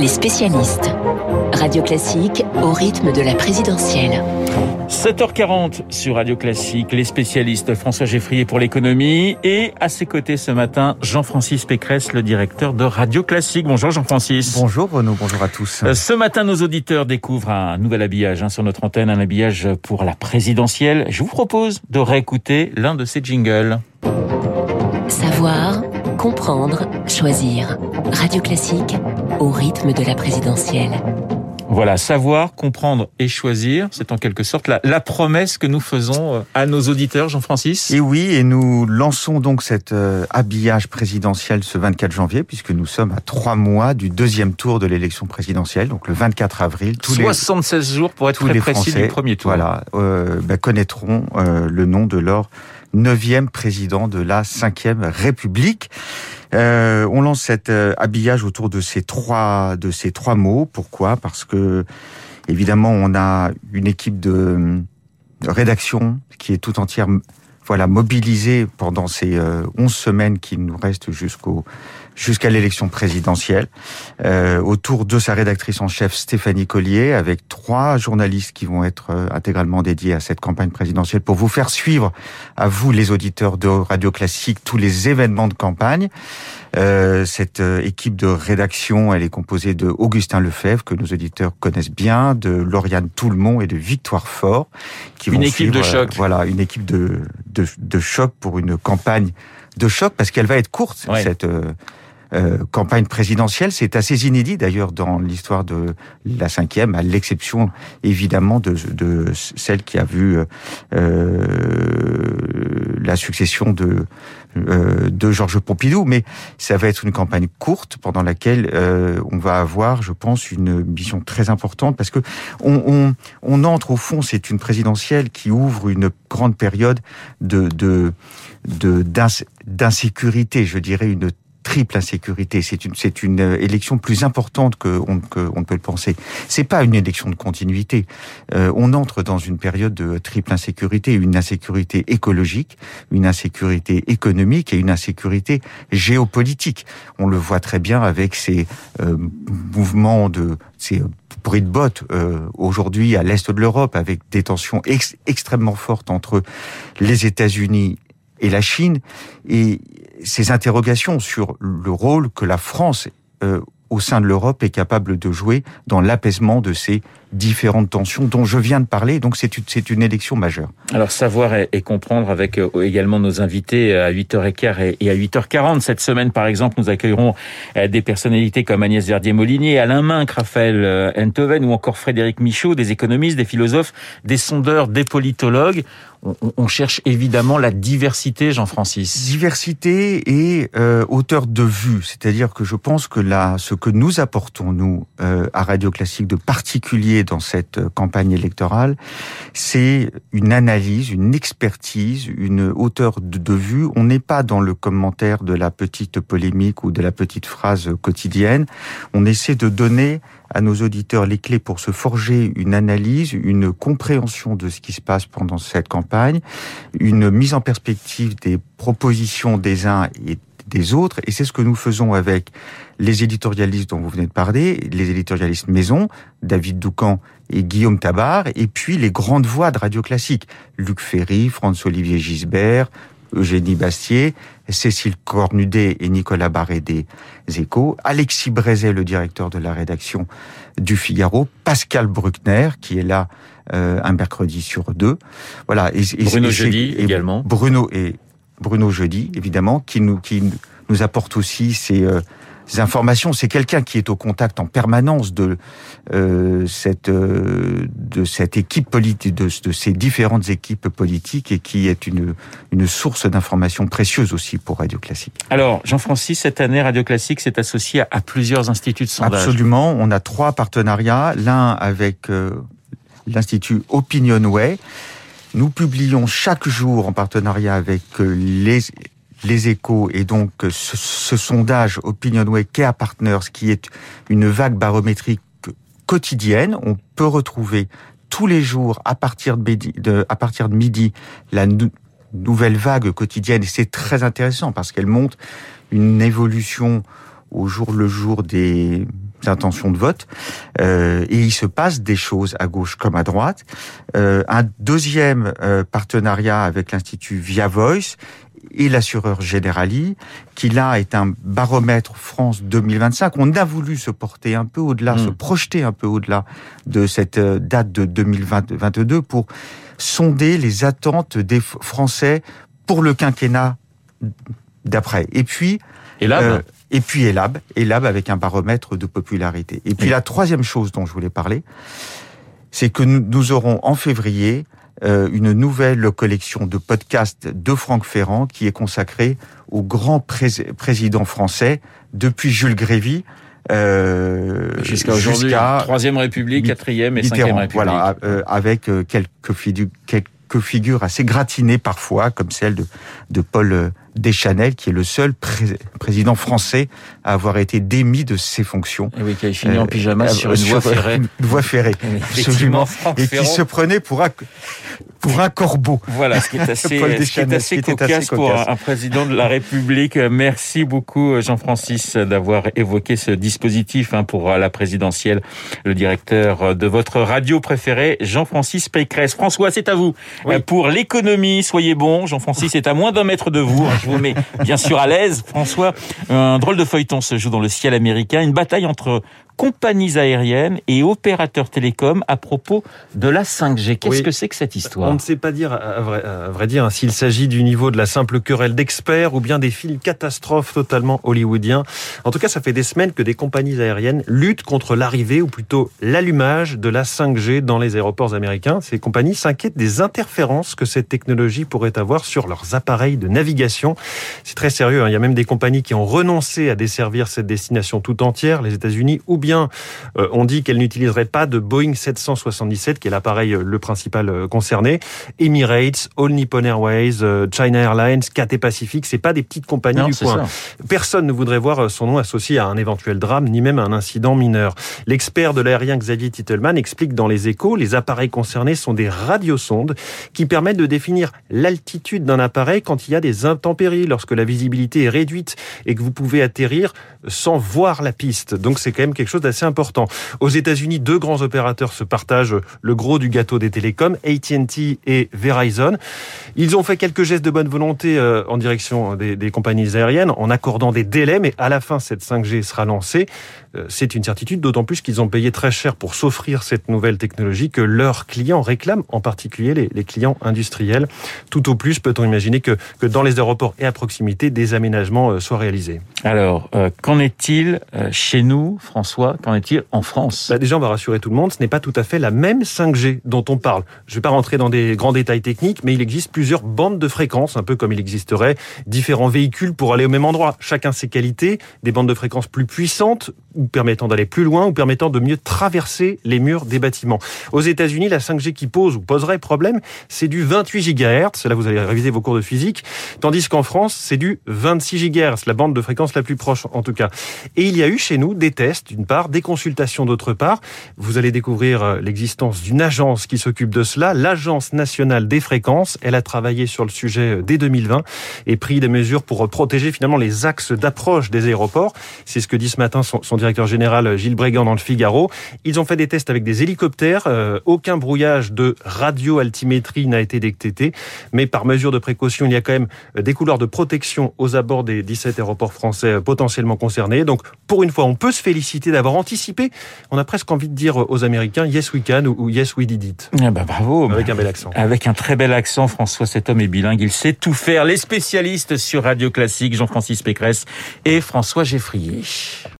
les spécialistes. Radio Classique, au rythme de la présidentielle. 7h40 sur Radio Classique, les spécialistes, François Geffrier pour l'économie et à ses côtés ce matin, Jean-François Pécresse, le directeur de Radio Classique. Bonjour Jean-François. Bonjour Bruno, bonjour à tous. Ce matin, nos auditeurs découvrent un nouvel habillage sur notre antenne, un habillage pour la présidentielle. Je vous propose de réécouter l'un de ces jingles. Savoir, comprendre, choisir. Radio Classique, au rythme de la présidentielle. Voilà, savoir, comprendre et choisir, c'est en quelque sorte la promesse que nous faisons à nos auditeurs, Jean-François. Et oui, et nous lançons donc cet habillage présidentiel ce 24 janvier, puisque nous sommes à 3 mois du deuxième tour de l'élection présidentielle, donc le 24 avril. 76 jours pour être tous très les précis Français, du premier tour. Voilà, connaîtront le nom de leur 9e président de la 5e République. On lance cet habillage autour de ces trois mots. Pourquoi ? Parce que, évidemment, on a une équipe de rédaction qui est tout entière, mobilisée pendant ces 11 semaines qui nous restent jusqu'à l'élection présidentielle, autour de sa rédactrice en chef Stéphanie Collier, avec 3 journalistes qui vont être intégralement dédiés à cette campagne présidentielle pour vous faire suivre, à vous les auditeurs de Radio Classique, tous les événements de campagne. Cette équipe de rédaction, elle est composée de Augustin Lefèvre, que nos auditeurs connaissent bien, de Lauriane Toulmont et de Victoire Fort, qui vont suivre de choc. Une équipe de choc pour une campagne de choc, parce qu'elle va être courte, cette campagne présidentielle. C'est assez inédit d'ailleurs dans l'histoire de la 5e, à l'exception évidemment de celle qui a vu la succession de Georges Pompidou. Mais ça va être une campagne courte pendant laquelle on va avoir, je pense, une mission très importante, parce que on entre au fond, c'est une présidentielle qui ouvre une grande période d'insécurité, je dirais une triple insécurité. C'est une élection plus importante qu'on ne peut le penser. C'est pas une élection de continuité. On entre dans une période de triple insécurité, une insécurité écologique, une insécurité économique et une insécurité géopolitique. On le voit très bien avec ces mouvements de ces bruits de bottes aujourd'hui à l'est de l'Europe, avec des tensions extrêmement fortes entre les États-Unis et la Chine, et ces interrogations sur le rôle que la France, au sein de l'Europe, est capable de jouer dans l'apaisement de ces différentes tensions dont je viens de parler. Donc c'est une élection majeure. Alors savoir et comprendre avec également nos invités à 8h15 et à 8h40. Cette semaine, par exemple, nous accueillerons des personnalités comme Agnès Verdier-Molinier, Alain Mink, Raphaël Entoven ou encore Frédéric Michaud, des économistes, des philosophes, des sondeurs, des politologues. On cherche évidemment la diversité, Jean-François. Diversité et hauteur de vue. C'est-à-dire que je pense que ce que nous apportons, nous, à Radio Classique de particulier dans cette campagne électorale, c'est une analyse, une expertise, une hauteur de vue. On n'est pas dans le commentaire de la petite polémique ou de la petite phrase quotidienne. On essaie de donner à nos auditeurs les clés pour se forger une analyse, une compréhension de ce qui se passe pendant cette campagne, une mise en perspective des propositions des uns et des autres, et c'est ce que nous faisons avec les éditorialistes dont vous venez de parler, les éditorialistes maison, David Doucan et Guillaume Tabarre, et puis les grandes voix de Radio Classique, Luc Ferry, François-Olivier Gisbert, Eugénie Bastier, Cécile Cornudet et Nicolas Barré des Échos, Alexis Brezet, le directeur de la rédaction du Figaro, Pascal Bruckner, qui est là un mercredi sur 2. Voilà, et Bruno Jeudi également. Bruno Jeudi, évidemment, qui nous apporte aussi ces informations. C'est quelqu'un qui est au contact en permanence de cette équipe politique, de ces différentes équipes politiques, et qui est une source d'informations précieuse aussi pour Radio Classique. Alors, Jean-François, cette année, Radio Classique s'est associé à plusieurs instituts de sondage. Absolument. On a 3 partenariats. L'un avec l'Institut OpinionWay. Nous publions chaque jour, en partenariat avec les Échos, et donc ce sondage OpinionWay Kantar Partners, qui est une vague barométrique quotidienne. On peut retrouver tous les jours, à partir de midi, la nouvelle vague quotidienne. Et c'est très intéressant parce qu'elle montre une évolution au jour le jour des d'intention de vote, et il se passe des choses à gauche comme à droite. Un deuxième partenariat avec l'Institut Via Voice et l'assureur Générali, qui là est un baromètre France 2025. On a voulu se porter un peu au-delà, se projeter un peu au-delà de cette date de 2022 pour sonder les attentes des Français pour le quinquennat d'après. Et puis... Elab avec un baromètre de popularité. Et puis la troisième chose dont je voulais parler, c'est que nous aurons en février une nouvelle collection de podcasts de Franck Ferrand qui est consacrée au grand président français depuis Jules Grévy jusqu'à aujourd'hui, Troisième République, Quatrième et Cinquième République. Voilà, avec quelques figures assez gratinées parfois, comme celle de Paul Deschanel, qui est le seul président français à avoir été démis de ses fonctions. Et oui, qui a fini en pyjama sur une voie ferrée. Une voie ferrée, absolument. Et qui se prenait pour un corbeau. Voilà, ce qui est assez cocasse pour un président de la République. Merci beaucoup, Jean-Francis, d'avoir évoqué ce dispositif pour la présidentielle. Le directeur de votre radio préférée, Jean-Francis Pécresse. François, c'est à vous. Oui. Pour l'économie, soyez bon. Jean-Francis est à moins d'un mètre de vous. Je vous mets bien sûr à l'aise. François, un drôle de feuilleton se joue dans le ciel américain. Une bataille entre compagnies aériennes et opérateurs télécoms à propos de la 5G. Qu'est-ce que c'est que cette histoire ? On ne sait pas dire, à vrai dire, s'il s'agit du niveau de la simple querelle d'experts ou bien des films catastrophes totalement hollywoodiens. En tout cas, ça fait des semaines que des compagnies aériennes luttent contre l'arrivée, ou plutôt l'allumage, de la 5G dans les aéroports américains. Ces compagnies s'inquiètent des interférences que cette technologie pourrait avoir sur leurs appareils de navigation. C'est très sérieux. Il y a même des compagnies qui ont renoncé à desservir cette destination tout entière, les États-Unis ou bien on dit qu'elle n'utiliserait pas de Boeing 777, qui est l'appareil le principal concerné. Emirates, All Nippon Airways, China Airlines, Cathay Pacific, c'est pas des petites compagnies du coin. Ça. Personne ne voudrait voir son nom associé à un éventuel drame, ni même à un incident mineur. L'expert de l'aérien Xavier Tittleman explique dans Les Échos, les appareils concernés sont des radiosondes qui permettent de définir l'altitude d'un appareil quand il y a des intempéries, lorsque la visibilité est réduite et que vous pouvez atterrir sans voir la piste. Donc c'est quand même quelque chose d'assez important. Aux États-Unis, deux grands opérateurs se partagent le gros du gâteau des télécoms, AT&T et Verizon. Ils ont fait quelques gestes de bonne volonté en direction des compagnies aériennes, en accordant des délais, mais à la fin, cette 5G sera lancée. C'est une certitude, d'autant plus qu'ils ont payé très cher pour s'offrir cette nouvelle technologie que leurs clients réclament, en particulier les clients industriels. Tout au plus, peut-on imaginer que dans les aéroports et à proximité, des aménagements soient réalisés. Alors, qu'en est-il chez nous, François ? Qu'en est-il en France ? Déjà, on va rassurer tout le monde, ce n'est pas tout à fait la même 5G dont on parle. Je ne vais pas rentrer dans des grands détails techniques, mais il existe plusieurs bandes de fréquences, un peu comme il existerait différents véhicules pour aller au même endroit. Chacun ses qualités, des bandes de fréquences plus puissantes, ou permettant d'aller plus loin, ou permettant de mieux traverser les murs des bâtiments. Aux États-Unis, la 5G qui pose ou poserait problème, c'est du 28 GHz. Là, vous allez réviser vos cours de physique. Tandis qu'en France, c'est du 26 GHz, la bande de fréquence la plus proche, en tout cas. Et il y a eu chez nous des tests, d'une part, des consultations d'autre part. Vous allez découvrir l'existence d'une agence qui s'occupe de cela, l'Agence nationale des fréquences. Elle a travaillé sur le sujet dès 2020 et pris des mesures pour protéger finalement les axes d'approche des aéroports. C'est ce que dit ce matin son directeur général Gilles Brégant dans Le Figaro. Ils ont fait des tests avec des hélicoptères. Aucun brouillage de radio-altimétrie n'a été détecté. Mais par mesure de précaution, il y a quand même des couloirs de protection aux abords des 17 aéroports français potentiellement concernés. Donc, pour une fois, on peut se féliciter d'avoir anticipé. On a presque envie de dire aux Américains « Yes we can » ou « Yes we did it ». Bravo. Avec un bel accent. Avec un très bel accent, François, cet homme est bilingue. Il sait tout faire. Les spécialistes sur Radio Classique, Jean-François Pécresse et François Geffrier.